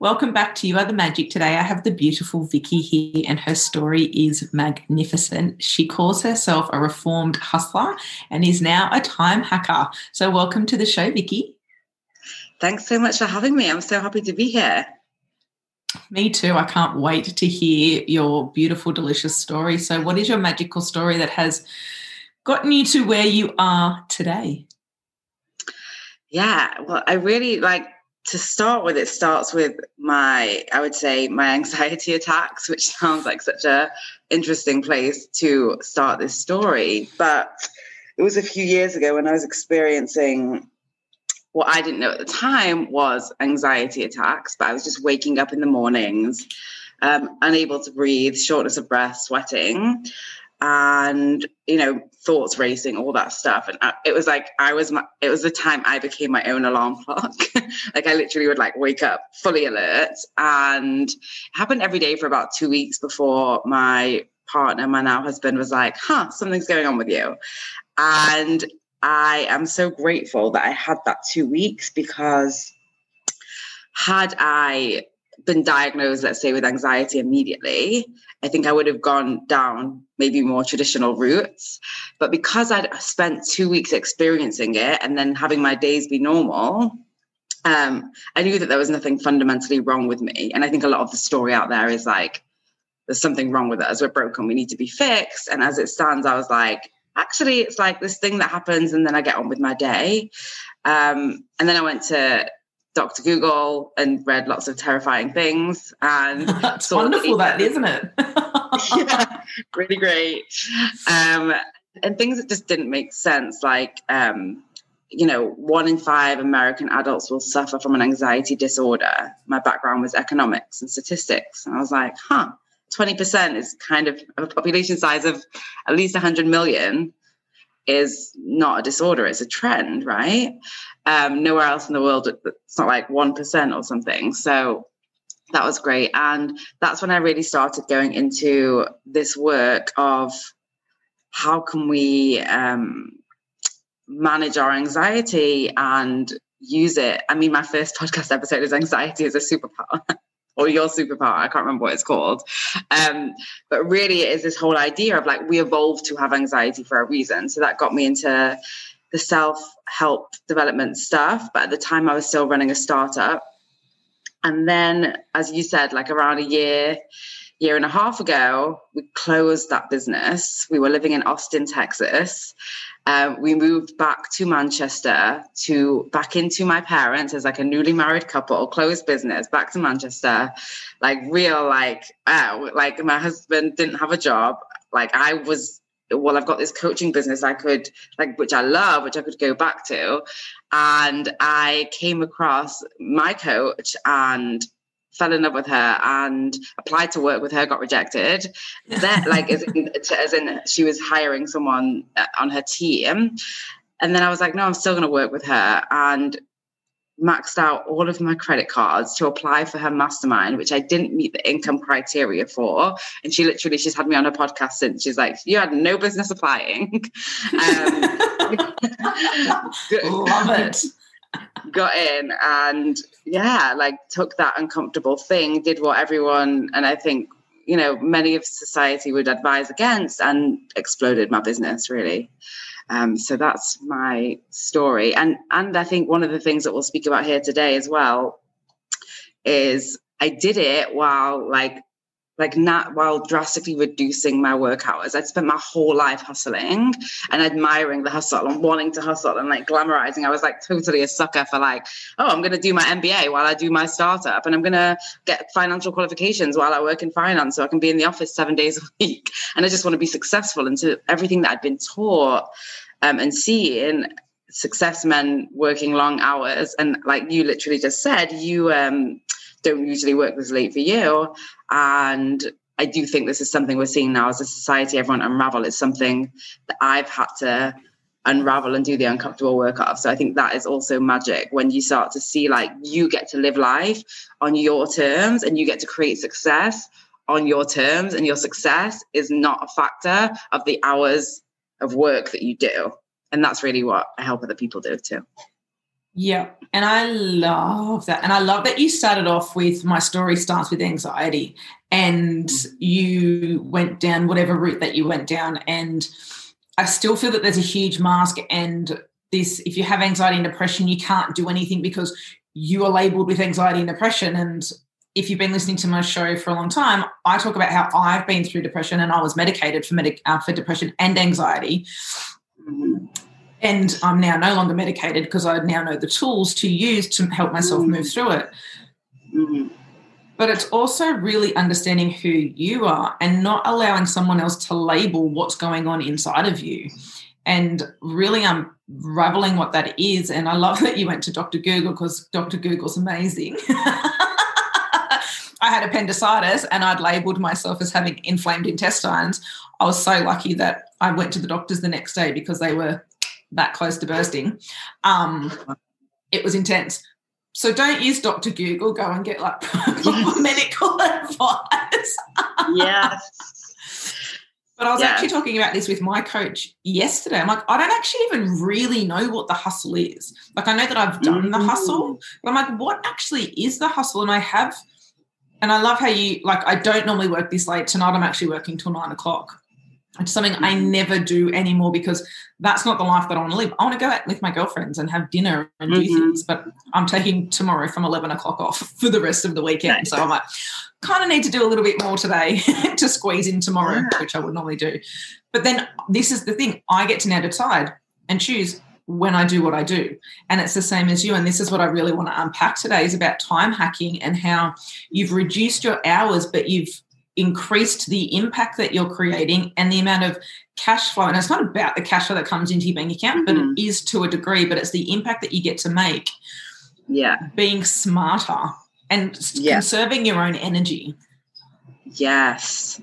Welcome back to You Are The Magic. Today I have the beautiful Vicky here, and her story is magnificent. She calls herself a reformed hustler and is now a time hacker. So welcome to the show, Vicky. Thanks so much for having me. I'm so happy to be here. Me too. I can't wait to hear your beautiful, delicious story. So what is your magical story that has gotten you to where you are today? Yeah, well, I really like... To start with, it starts with my anxiety attacks, which sounds like such a interesting place to start this story. But it was a few years ago when I was experiencing what I didn't know at the time was anxiety attacks, but I was just waking up in the mornings, unable to breathe, shortness of breath, sweating, and, you know, thoughts racing, all that stuff. And it was like it was the time I became my own alarm clock. Like I literally would like wake up fully alert, and it happened every day for about 2 weeks before my partner, my now husband, was like, something's going on with you. And I am so grateful that I had that 2 weeks, because had I been diagnosed, let's say, with anxiety immediately, I think I would have gone down maybe more traditional routes. But because I'd spent 2 weeks experiencing it and then having my days be normal, I knew that there was nothing fundamentally wrong with me. And I think a lot of the story out there is like, there's something wrong with us, we're broken, we need to be fixed. And as it stands, I was like, actually, it's like this thing that happens and then I get on with my day. And then I went to Dr. Google and read lots of terrifying things. And it's wonderful, that, isn't it? Yeah, really great. And things that just didn't make sense, like, you know, 1 in 5 American adults will suffer from an anxiety disorder. My background was economics and statistics. And I was like, 20% is kind of a population size of at least 100 million. Is not a disorder, it's a trend, right? Nowhere else in the world, it's not like 1% or something. So that was great. And that's when I really started going into this work of how can we manage our anxiety and use it. I mean, my first podcast episode is Anxiety is a Superpower. Or your superpower, I can't remember what it's called. But really it is this whole idea of like, we evolved to have anxiety for a reason. So that got me into the self-help development stuff. But at the time I was still running a startup. And then, as you said, like around a year and a half ago, we closed that business. We were living in Austin, Texas. We moved back to Manchester back into my parents as like a newly married couple, closed business, back to Manchester, like real, like my husband didn't have a job. Like I've got this coaching business I could like, which I love, which I could go back to. And I came across my coach and fell in love with her and applied to work with her, got rejected. That like, as in she was hiring someone on her team. And then I was like, no, I'm still going to work with her, and maxed out all of my credit cards to apply for her mastermind, which I didn't meet the income criteria for. And she's had me on her podcast since. She's like, you had no business applying. Love it. Got in, and yeah, like took that uncomfortable thing, did what everyone, and I think, you know, many of society would advise against, and exploded my business really. So that's my story. And I think one of the things that we'll speak about here today as well is I did it while while drastically reducing my work hours. I'd spent my whole life hustling and admiring the hustle and wanting to hustle and like glamorizing. I was like totally a sucker for like, I'm going to do my MBA while I do my startup, and I'm going to get financial qualifications while I work in finance so I can be in the office 7 days a week. And I just want to be successful. And so everything that I'd been taught and seeing success men working long hours. And like you literally just said, you don't usually work this late for you. And I do think this is something we're seeing now as a society, everyone unravel. It's something that I've had to unravel and do the uncomfortable work of. So I think that is also magic when you start to see, like, you get to live life on your terms and you get to create success on your terms, and your success is not a factor of the hours of work that you do. And that's really what I help other people do too. Yeah. And I love that. And I love that you started off with, my story starts with anxiety, and you went down whatever route that you went down. And I still feel that there's a huge mask, and this, if you have anxiety and depression, you can't do anything because you are labelled with anxiety and depression. And if you've been listening to my show for a long time, I talk about how I've been through depression, and I was medicated for depression and anxiety. And I'm now no longer medicated because I now know the tools to use to help myself move through it. But it's also really understanding who you are and not allowing someone else to label what's going on inside of you, and really unraveling what that is. And I love that you went to Dr. Google, because Dr. Google's amazing. I had appendicitis and I'd labelled myself as having inflamed intestines. I was so lucky that I went to the doctors the next day because they were that close to bursting. It was intense. So don't use Dr. Google. Go and get like medical advice. Yes. But I was actually talking about this with my coach yesterday. I'm like, I don't actually even really know what the hustle is. Like, I know that I've done the hustle, but I'm like, what actually is the hustle? And I have, and I love how you, like, I don't normally work this late. Tonight I'm actually working till 9 o'clock. It's something I never do anymore because that's not the life that I want to live. I want to go out with my girlfriends and have dinner and do things, but I'm taking tomorrow from 11 o'clock off for the rest of the weekend. Nice. So I'm like, kind of need to do a little bit more today to squeeze in tomorrow, which I would normally do. But then this is the thing. I get to now decide and choose when I do what I do. And it's the same as you. And this is what I really want to unpack today, is about time hacking and how you've reduced your hours, but you've increased the impact that you're creating and the amount of cash flow. And it's not about the cash flow that comes into your bank account, but it is to a degree, but it's the impact that you get to make. Yeah. Being smarter and conserving your own energy. Yes.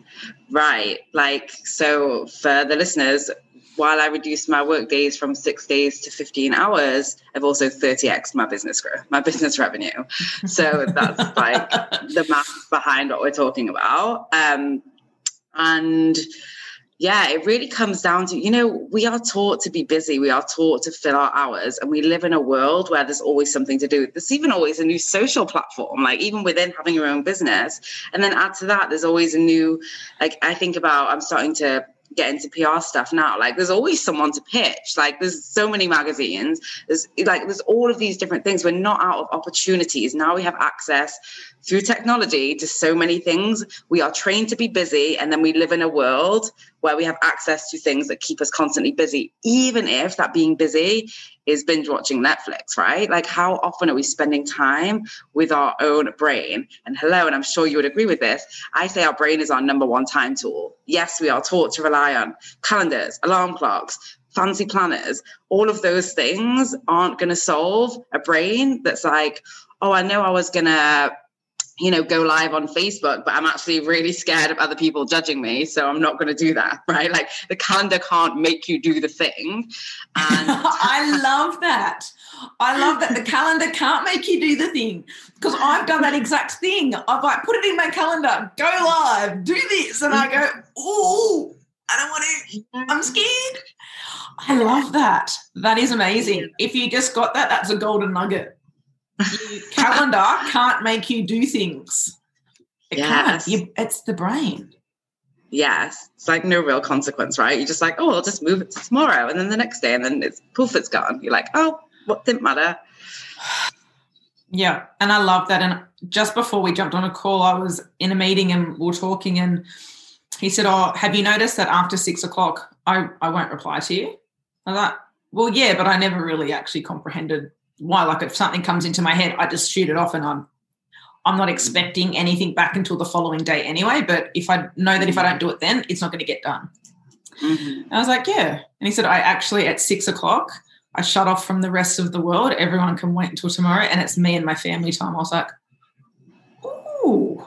Right. Like, so for the listeners, while I reduced my work days from 6 days to 15 hours, I've also 30x my business growth, my business revenue. So that's like the math behind what we're talking about. And yeah, it really comes down to, you know, we are taught to be busy. We are taught to fill our hours, and we live in a world where there's always something to do. There's even always a new social platform, like even within having your own business. And then add to that, there's always a new, like, I think about, I'm starting to get into PR stuff now. Like, there's always someone to pitch. Like, there's so many magazines. There's all of these different things. We're not out of opportunities. Now we have access through technology to so many things. We are trained to be busy, and then we live in a world where we have access to things that keep us constantly busy, even if that being busy is binge watching Netflix, right? Like, how often are we spending time with our own brain? And hello, and I'm sure you would agree with this, I say our brain is our number one time tool. Yes, we are taught to rely on calendars, alarm clocks, fancy planners. All of those things aren't going to solve a brain that's like, oh, I know I was going to, you know, go live on Facebook, but I'm actually really scared of other people judging me, so I'm not going to do that, right? Like, the calendar can't make you do the thing. And I love that. I love that the calendar can't make you do the thing, because I've done that exact thing. I've like, put it in my calendar, go live, do this. And I go, oh, I don't want to, I'm scared. I love that. That is amazing. If you just got that, that's a golden nugget. Your calendar can't make you do things. It can't. It's the brain. Yes. It's like no real consequence, right? You're just like, oh, I'll just move it to tomorrow, and then the next day, and then it's poof, it's gone. You're like, oh, what didn't matter? Yeah. And I love that. And just before we jumped on a call, I was in a meeting and we were talking, and he said, oh, have you noticed that after 6 o'clock, I won't reply to you? I was like, well, yeah, but I never really actually comprehended why. Like, if something comes into my head, I just shoot it off, and I'm not expecting anything back until the following day anyway. But if I know that if I don't do it then, it's not going to get done. And I was like, yeah. And he said, I actually at 6 o'clock, I shut off from the rest of the world. Everyone can wait until tomorrow, and it's me and my family time. I was like, ooh,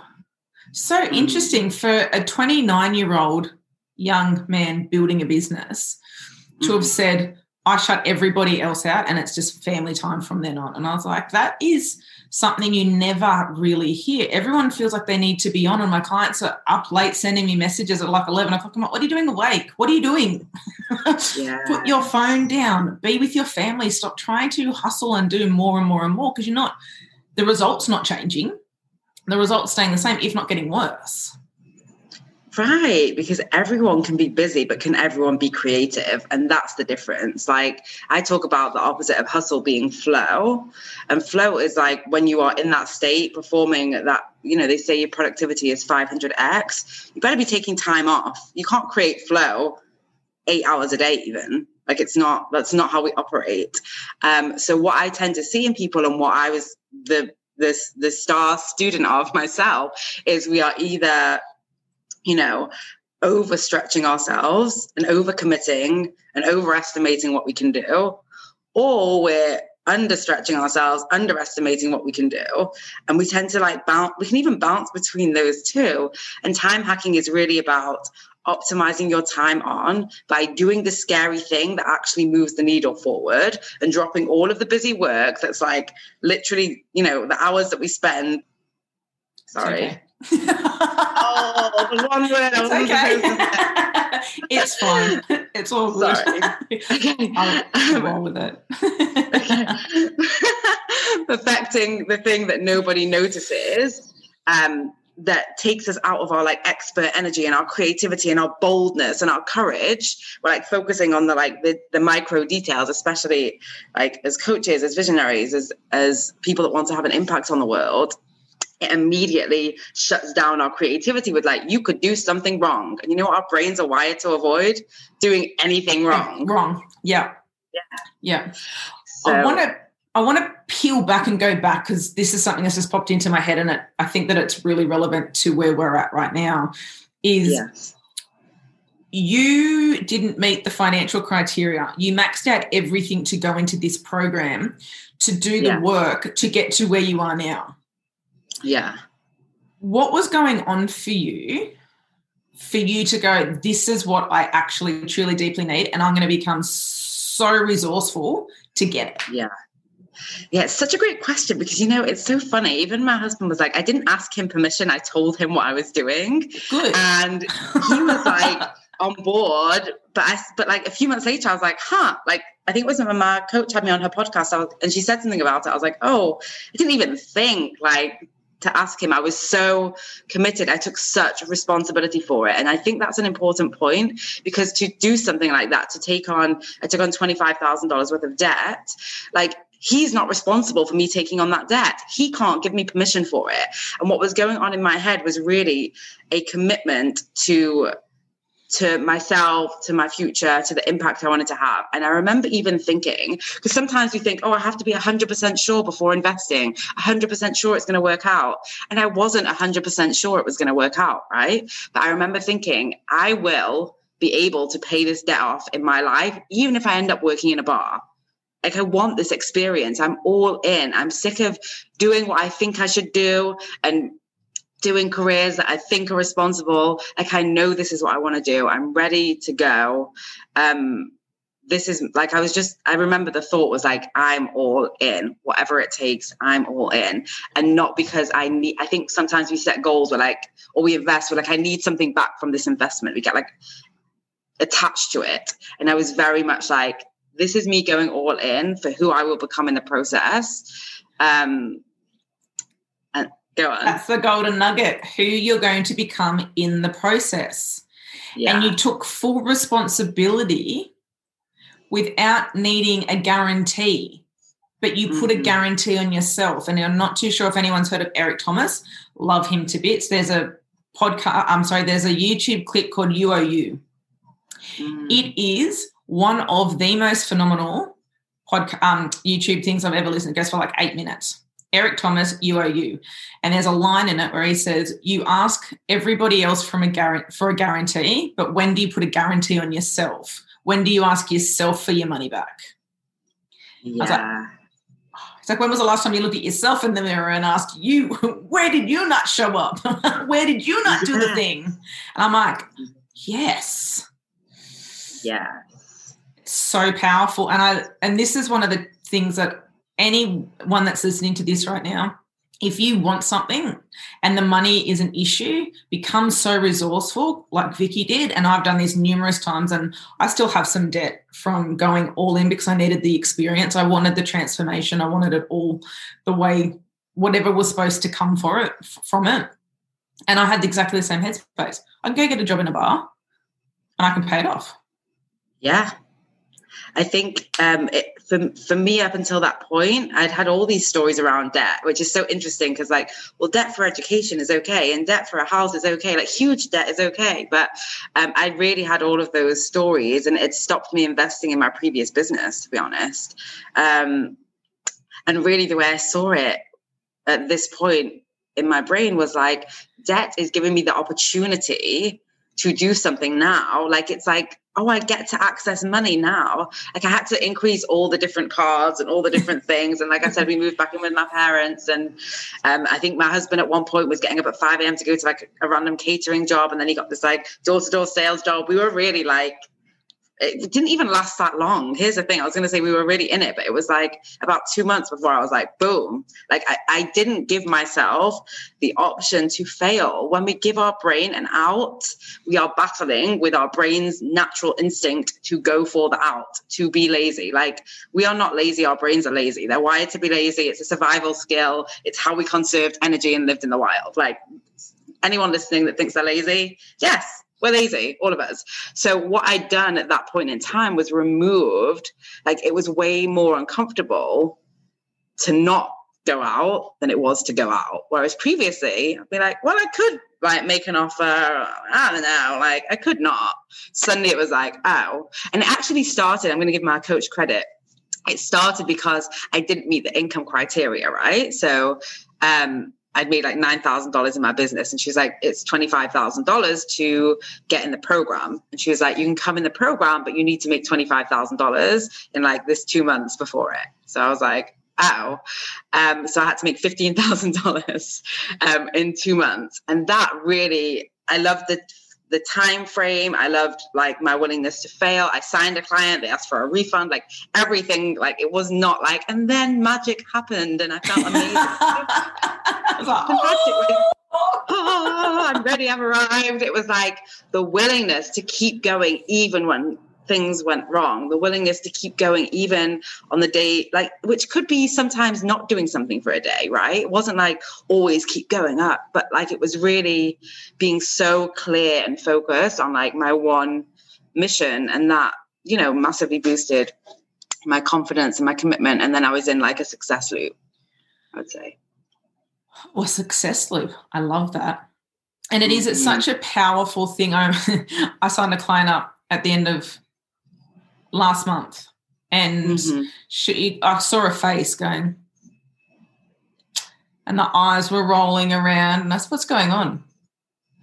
so interesting for a 29-year-old young man building a business to have said, I shut everybody else out and it's just family time from then on. And I was like, that is something you never really hear. Everyone feels like they need to be on, and my clients are up late sending me messages at like 11 o'clock. I'm like, what are you doing awake? What are you doing? Yeah. Put your phone down. Be with your family. Stop trying to hustle and do more and more and more, because you're not, the result's not changing. The result's staying the same, if not getting worse. Right, because everyone can be busy, but can everyone be creative? And that's the difference. Like, I talk about the opposite of hustle being flow. And flow is like when you are in that state performing at that, you know, they say your productivity is 500x. You better be taking time off. You can't create flow 8 hours a day even. Like, it's not, that's not how we operate. So what I tend to see in people, and what I was the star student of myself, is we are either, you know, overstretching ourselves and overcommitting and overestimating what we can do, or we're understretching ourselves, underestimating what we can do. And we tend to like bounce, we can even bounce between those two. And time hacking is really about optimizing your time on by doing the scary thing that actually moves the needle forward, and dropping all of the busy work that's like literally, you know, the hours that we spend. Sorry. Okay. Oh, the one word. It's okay. It's fine. It's all good. Sorry. I'll roll with it. Okay. Perfecting the thing that nobody notices, that takes us out of our like expert energy and our creativity and our boldness and our courage. We're like focusing on the micro details, especially like as coaches, as visionaries, as people that want to have an impact on the world. It immediately shuts down our creativity with like, you could do something wrong. And you know what? Our brains are wired to avoid doing anything wrong. Wrong. Yeah. Yeah. Yeah. So, I want to peel back and go back, because this is something that's just popped into my head, and I think that it's really relevant to where we're at right now is, yes, you didn't meet the financial criteria. You maxed out everything to go into this program to do the work to get to where you are now. Yeah. What was going on for you to go, this is what I actually truly deeply need, and I'm going to become so resourceful to get it? Yeah. Yeah, it's such a great question, because, you know, it's so funny. Even my husband was like, I didn't ask him permission. I told him what I was doing. Good. And he was like on board. But like a few months later, I was like, huh, like, I think it was when my coach had me on her podcast, and she said something about it. I was like, oh, I didn't even think like to ask him. I was so committed. I took such responsibility for it. And I think that's an important point, because to do something like that, I took on $25,000 worth of debt. Like, he's not responsible for me taking on that debt. He can't give me permission for it. And what was going on in my head was really a commitment to myself, to my future, to the impact I wanted to have. And I remember even thinking, because sometimes you think, oh, I have to be 100% sure before investing, 100% sure it's going to work out. And I wasn't 100% sure it was going to work out, right? But I remember thinking, I will be able to pay this debt off in my life, even if I end up working in a bar. Like, I want this experience. I'm all in. I'm sick of doing what I think I should do and doing careers that I think are responsible. Like, I know this is what I want to do. I'm ready to go. This is like, I remember the thought was like, I'm all in, whatever it takes, I'm all in. And not because I think sometimes we set goals, we invest, we're like, I need something back from this investment. We get like attached to it. And I was very much like, this is me going all in for who I will become in the process. Go on. That's the golden nugget, who you're going to become in the process. Yeah. And you took full responsibility without needing a guarantee, but you put a guarantee on yourself. And I'm not too sure if anyone's heard of Eric Thomas. Love him to bits. There's a podcast, there's a YouTube clip called You Owe You. It is one of the most phenomenal YouTube things I've ever listened to. It goes for like 8 minutes. Eric Thomas, You Owe You. And there's a line in it where he says, you ask everybody else for a guarantee, but when do you put a guarantee on yourself? When do you ask yourself for your money back? Yeah. I was like, it's like, when was the last time you looked at yourself in the mirror and asked you, where did you not show up? Where did you not do the thing? And I'm like, yes. Yeah. It's so powerful. And this is one of the things that anyone that's listening to this right now, if you want something and the money is an issue, become so resourceful like Vicky did. And I've done this numerous times, and I still have some debt from going all in because I needed the experience. I wanted the transformation. I wanted it all the way, whatever was supposed to come from it. And I had exactly the same headspace. I can go get a job in a bar and I can pay it off. Yeah. I think for me, up until that point, I'd had all these stories around debt, which is so interesting because, like, well, debt for education is okay and debt for a house is okay, like huge debt is okay. But I really had all of those stories, and it stopped me investing in my previous business, to be honest. And really the way I saw it at this point in my brain was like, debt is giving me the opportunity to do something now. Like, it's like, oh, I get to access money now. Like, I had to increase all the different cards and all the different things. And like I said, we moved back in with my parents. And I think my husband at one point was getting up at 5 a.m. to go to like a random catering job. And then he got this like door-to-door sales job. We were really like, it didn't even last that long. Here's the thing. I was going to say we were really in it, but it was like about 2 months before I was like, boom. Like I didn't give myself the option to fail. When we give our brain an out, we are battling with our brain's natural instinct to go for the out, to be lazy. Like, we are not lazy. Our brains are lazy. They're wired to be lazy. It's a survival skill. It's how we conserved energy and lived in the wild. Like, anyone listening that thinks they're lazy, yes. We're lazy, all of us. So what I'd done at that point in time was removed, like, it was way more uncomfortable to not go out than it was to go out. Whereas previously, I'd be like, well, I could like make an offer. I don't know, like I could not. Suddenly it was like, oh. And it actually started, I'm going to give my coach credit. It started because I didn't meet the income criteria, right? So, I'd made like $9,000 in my business. And she was like, it's $25,000 to get in the program. And she was like, you can come in the program, but you need to make $25,000 in like this 2 months before it. So I was like, oh. So I had to make $15,000 in 2 months. And that really, I loved the time frame. I loved like my willingness to fail. I signed a client, they asked for a refund, like everything. Like, it was not like, and then magic happened and I felt amazing. I was like, oh, I'm ready, I've arrived. It was like the willingness to keep going even when things went wrong, the willingness to keep going even on the day, like, which could be sometimes not doing something for a day, right? It wasn't like always keep going up, but like it was really being so clear and focused on like my one mission, and that, you know, massively boosted my confidence and my commitment. And then I was in like a success loop, I would say. Well, success loop. I love that. And it is, it's such a powerful thing. I signed a client up at the end of last month, and I saw her face going, and the eyes were rolling around, and I said, what's going on?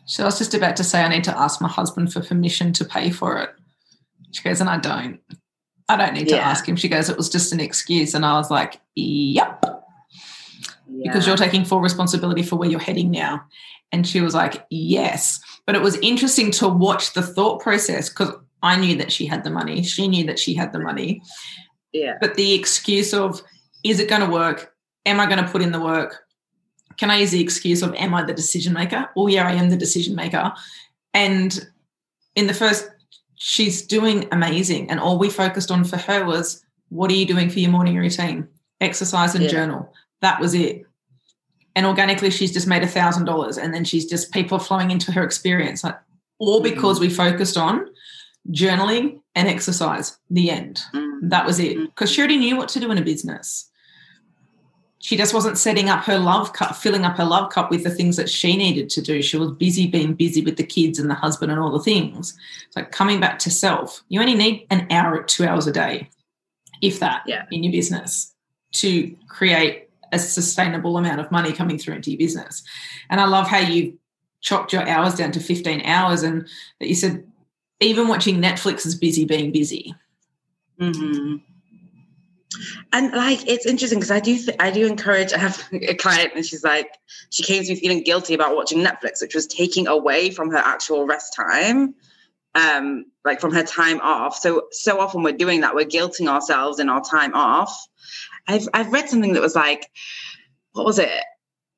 So I was just about to say, I need to ask my husband for permission to pay for it. She goes, and I don't need to ask him. She goes, it was just an excuse. And I was like, yep. Yeah. Because you're taking full responsibility for where you're heading now. And she was like, yes. But it was interesting to watch the thought process, because I knew that she had the money. She knew that she had the money. Yeah. But the excuse of, is it going to work? Am I going to put in the work? Can I use the excuse of, am I the decision maker? Oh, yeah, I am the decision maker. And in the first, she's doing amazing. And all we focused on for her was, what are you doing for your morning routine? Exercise and journal. That was it. And organically, she's just made $1,000. And then she's just, people are flowing into her experience. Like, all because we focused on journaling and exercise, the end. That was it. Because she already knew what to do in a business. She just wasn't setting up her love cup, filling up her love cup with the things that she needed to do. She was busy being busy with the kids and the husband and all the things. It's like coming back to self. You only need an hour, 2 hours a day, if that, in your business to create a sustainable amount of money coming through into your business. And I love how you chopped your hours down to 15 hours and that you said, even watching Netflix is busy being busy. And like, it's interesting because I do encourage. I have a client, and she's like, she came to me feeling guilty about watching Netflix, which was taking away from her actual rest time, like from her time off. So often we're doing that. We're guilting ourselves in our time off. I've read something that was like, what was it?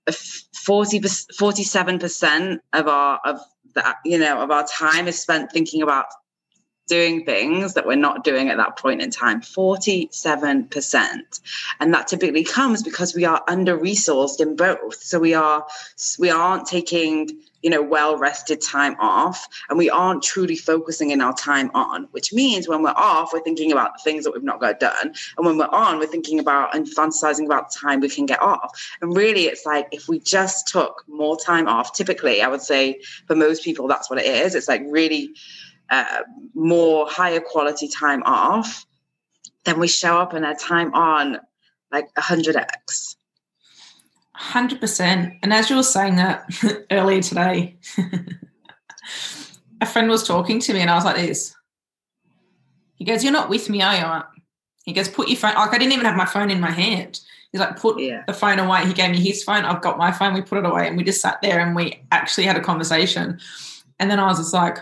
47% of our time is spent thinking about doing things that we're not doing at that point in time, 47%. And that typically comes because we are under-resourced in both. So we aren't taking, well-rested time off, and we aren't truly focusing in our time on, which means when we're off, we're thinking about the things that we've not got done. And when we're on, we're thinking about and fantasizing about the time we can get off. And really it's like, if we just took more time off, typically I would say for most people, that's what it is. It's like really, more higher quality time off, then we show up in our time on like 100x. 100%. And as you were saying that earlier today, a friend was talking to me and I was like this. He goes, "You're not with me, are you?" Aunt? He goes, "Put your phone." Like, I didn't even have my phone in my hand. He's like, "Put the phone away." He gave me his phone. I've got my phone. We put it away and we just sat there and we actually had a conversation. And then I was just like,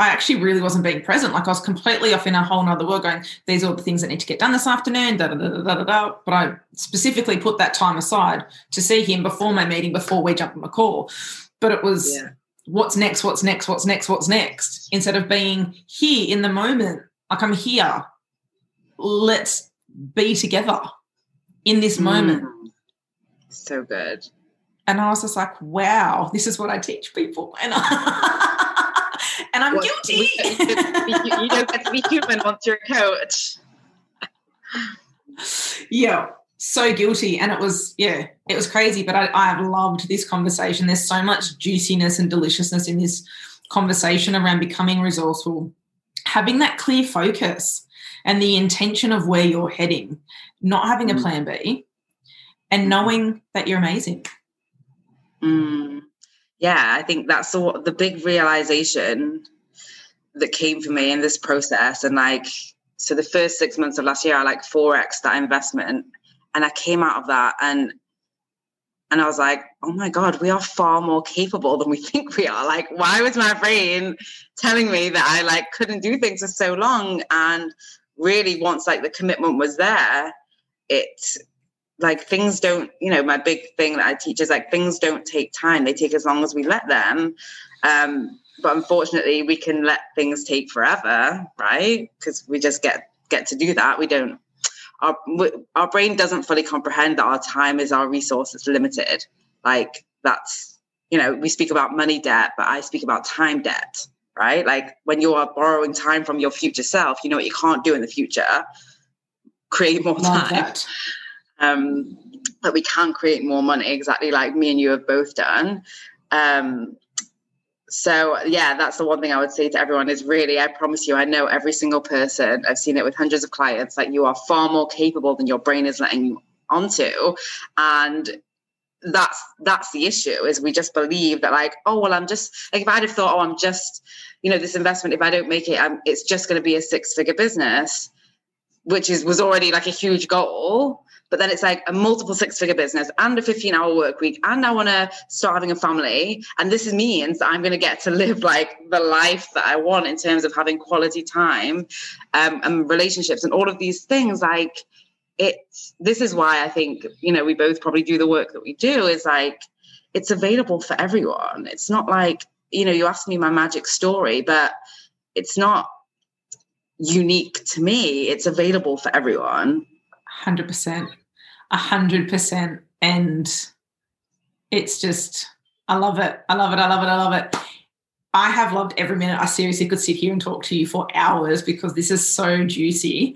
I actually really wasn't being present. Like, I was completely off in a whole nother world going, these are all the things that need to get done this afternoon, da-da-da-da-da-da. But I specifically put that time aside to see him before my meeting, before we jump on the call. But it was what's next, instead of being here in the moment. Like, I'm here. Let's be together in this moment. So good. And I was just like, wow, this is what I teach people. And I'm guilty. You don't get to be human once you're a coach. Yeah, so guilty. And it was crazy. But I loved this conversation. There's so much juiciness and deliciousness in this conversation around becoming resourceful, having that clear focus and the intention of where you're heading, not having a plan B, and knowing that you're amazing. Yeah, I think that's the big realization that came for me in this process. And like, so the first 6 months of last year, I 4X'd that investment, and I came out of that and I was like, oh my God, we are far more capable than we think we are. Like, why was my brain telling me that I couldn't do things for so long? And really, once the commitment was there, things don't, my big thing that I teach is things don't take time. They take as long as we let them. But unfortunately, we can let things take forever, right? Because we just get to do that. We don't, our brain doesn't fully comprehend that our time is our resource that's limited. Like, that's, we speak about money debt, but I speak about time debt, right? Like, when you are borrowing time from your future self, you know what you can't do in the future, create more time. That. That we can create more money, exactly like me and you have both done. So yeah, that's the one thing I would say to everyone is really, I promise you, I know every single person, I've seen it with hundreds of clients, you are far more capable than your brain is letting you onto. And that's the issue is we just believe that I'm just if I'd have thought, I'm just, this investment, if I don't make it, it's just going to be a 6-figure business, which was already a huge goal. But then it's a multiple 6-figure business and a 15-hour work week. And I want to start having a family. And this means that I'm going to get to live the life that I want in terms of having quality time and relationships and all of these things. This is why I think, we both probably do the work that we do is it's available for everyone. It's not you asked me my magic story, but it's not unique to me. It's available for everyone. 100%, 100%. And it's just, I love it. I have loved every minute. I seriously could sit here and talk to you for hours because this is so juicy.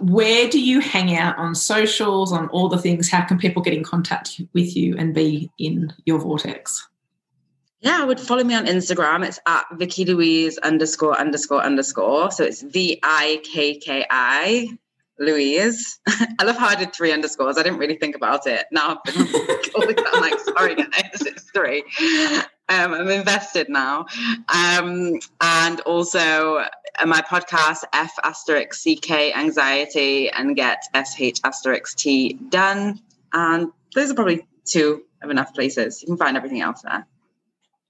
Where do you hang out on socials, on all the things? How can people get in contact with you and be in your vortex? Yeah, I would follow me on Instagram. It's at Vicky Louise ___. So it's Vikki Louise. I love how I did 3 underscores. I didn't really think about it. Now I'm sorry guys, it's 3. I'm invested now. And also my podcast, F*CK Anxiety, and get SH*T done. And those are probably two of enough places. You can find everything else there.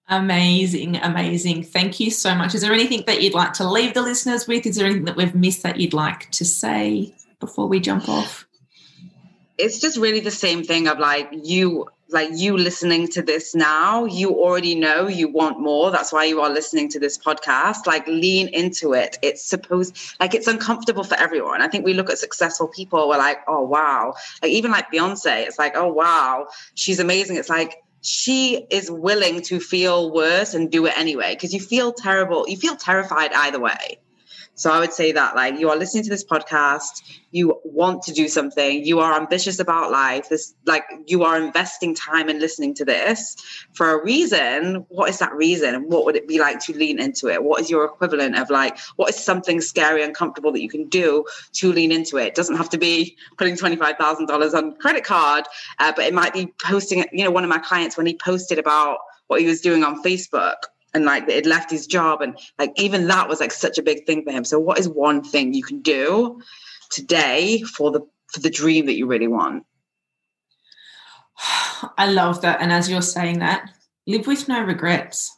Amazing. Thank you so much. Is there anything that you'd like to leave the listeners with? Is there anything that we've missed that you'd like to say before we jump off? It's just really the same thing of you listening to this now, you already know you want more. That's why you are listening to this podcast. Lean into it. It's supposed, it's uncomfortable for everyone. I think we look at successful people. We're like, oh, wow. Even Beyonce, it's like, oh, wow, she's amazing. It's like, she is willing to feel worse and do it anyway, because you feel terrible. You feel terrified either way. So I would say that you are listening to this podcast, you want to do something, you are ambitious about life. This you are investing time in listening to this for a reason. What is that reason? And what would it be like to lean into it? What is your equivalent of what is something scary, uncomfortable that you can do to lean into it? It doesn't have to be putting $25,000 on credit card, but it might be posting, one of my clients, when he posted about what he was doing on Facebook, and it left his job, and even that was such a big thing for him. So what is one thing you can do today for the dream that you really want? I love that. And as you're saying that, live with no regrets.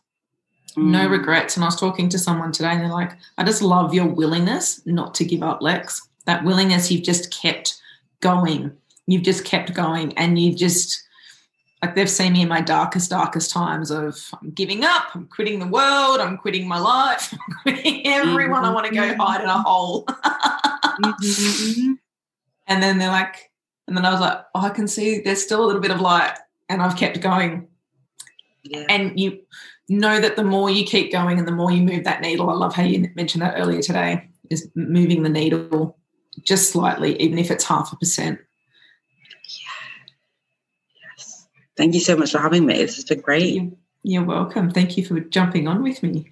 No regrets. And I was talking to someone today, and they're like, I just love your willingness not to give up, Lex. That willingness, you've just kept going. And you've just... they've seen me in my darkest times of I'm giving up, I'm quitting the world, I'm quitting my life, I'm quitting everyone. Mm-hmm. I want to go hide in a hole. Mm-hmm. And then they're like, and then I was like, oh, I can see there's still a little bit of light, and I've kept going. Yeah. And you know that the more you keep going and the more you move that needle, I love how you mentioned that earlier today, is moving the needle just slightly, even if it's 0.5%. Thank you so much for having me. This has been great. You're welcome. Thank you for jumping on with me.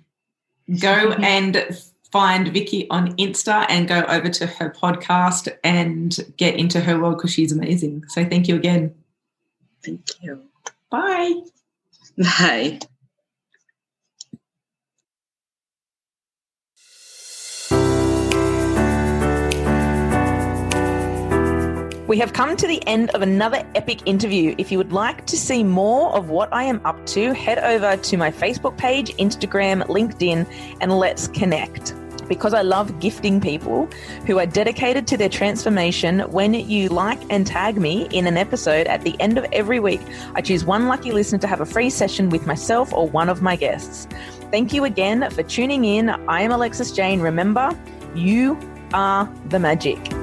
Go and find Vicky on Insta and go over to her podcast and get into her world, because she's amazing. So thank you again. Thank you. Bye. Bye. We have come to the end of another epic interview. If you would like to see more of what I am up to, head over to my Facebook page, Instagram, LinkedIn, and let's connect. Because I love gifting people who are dedicated to their transformation, when you like and tag me in an episode at the end of every week, I choose one lucky listener to have a free session with myself or one of my guests. Thank you again for tuning in. I am Alexis Jane. Remember, you are the magic.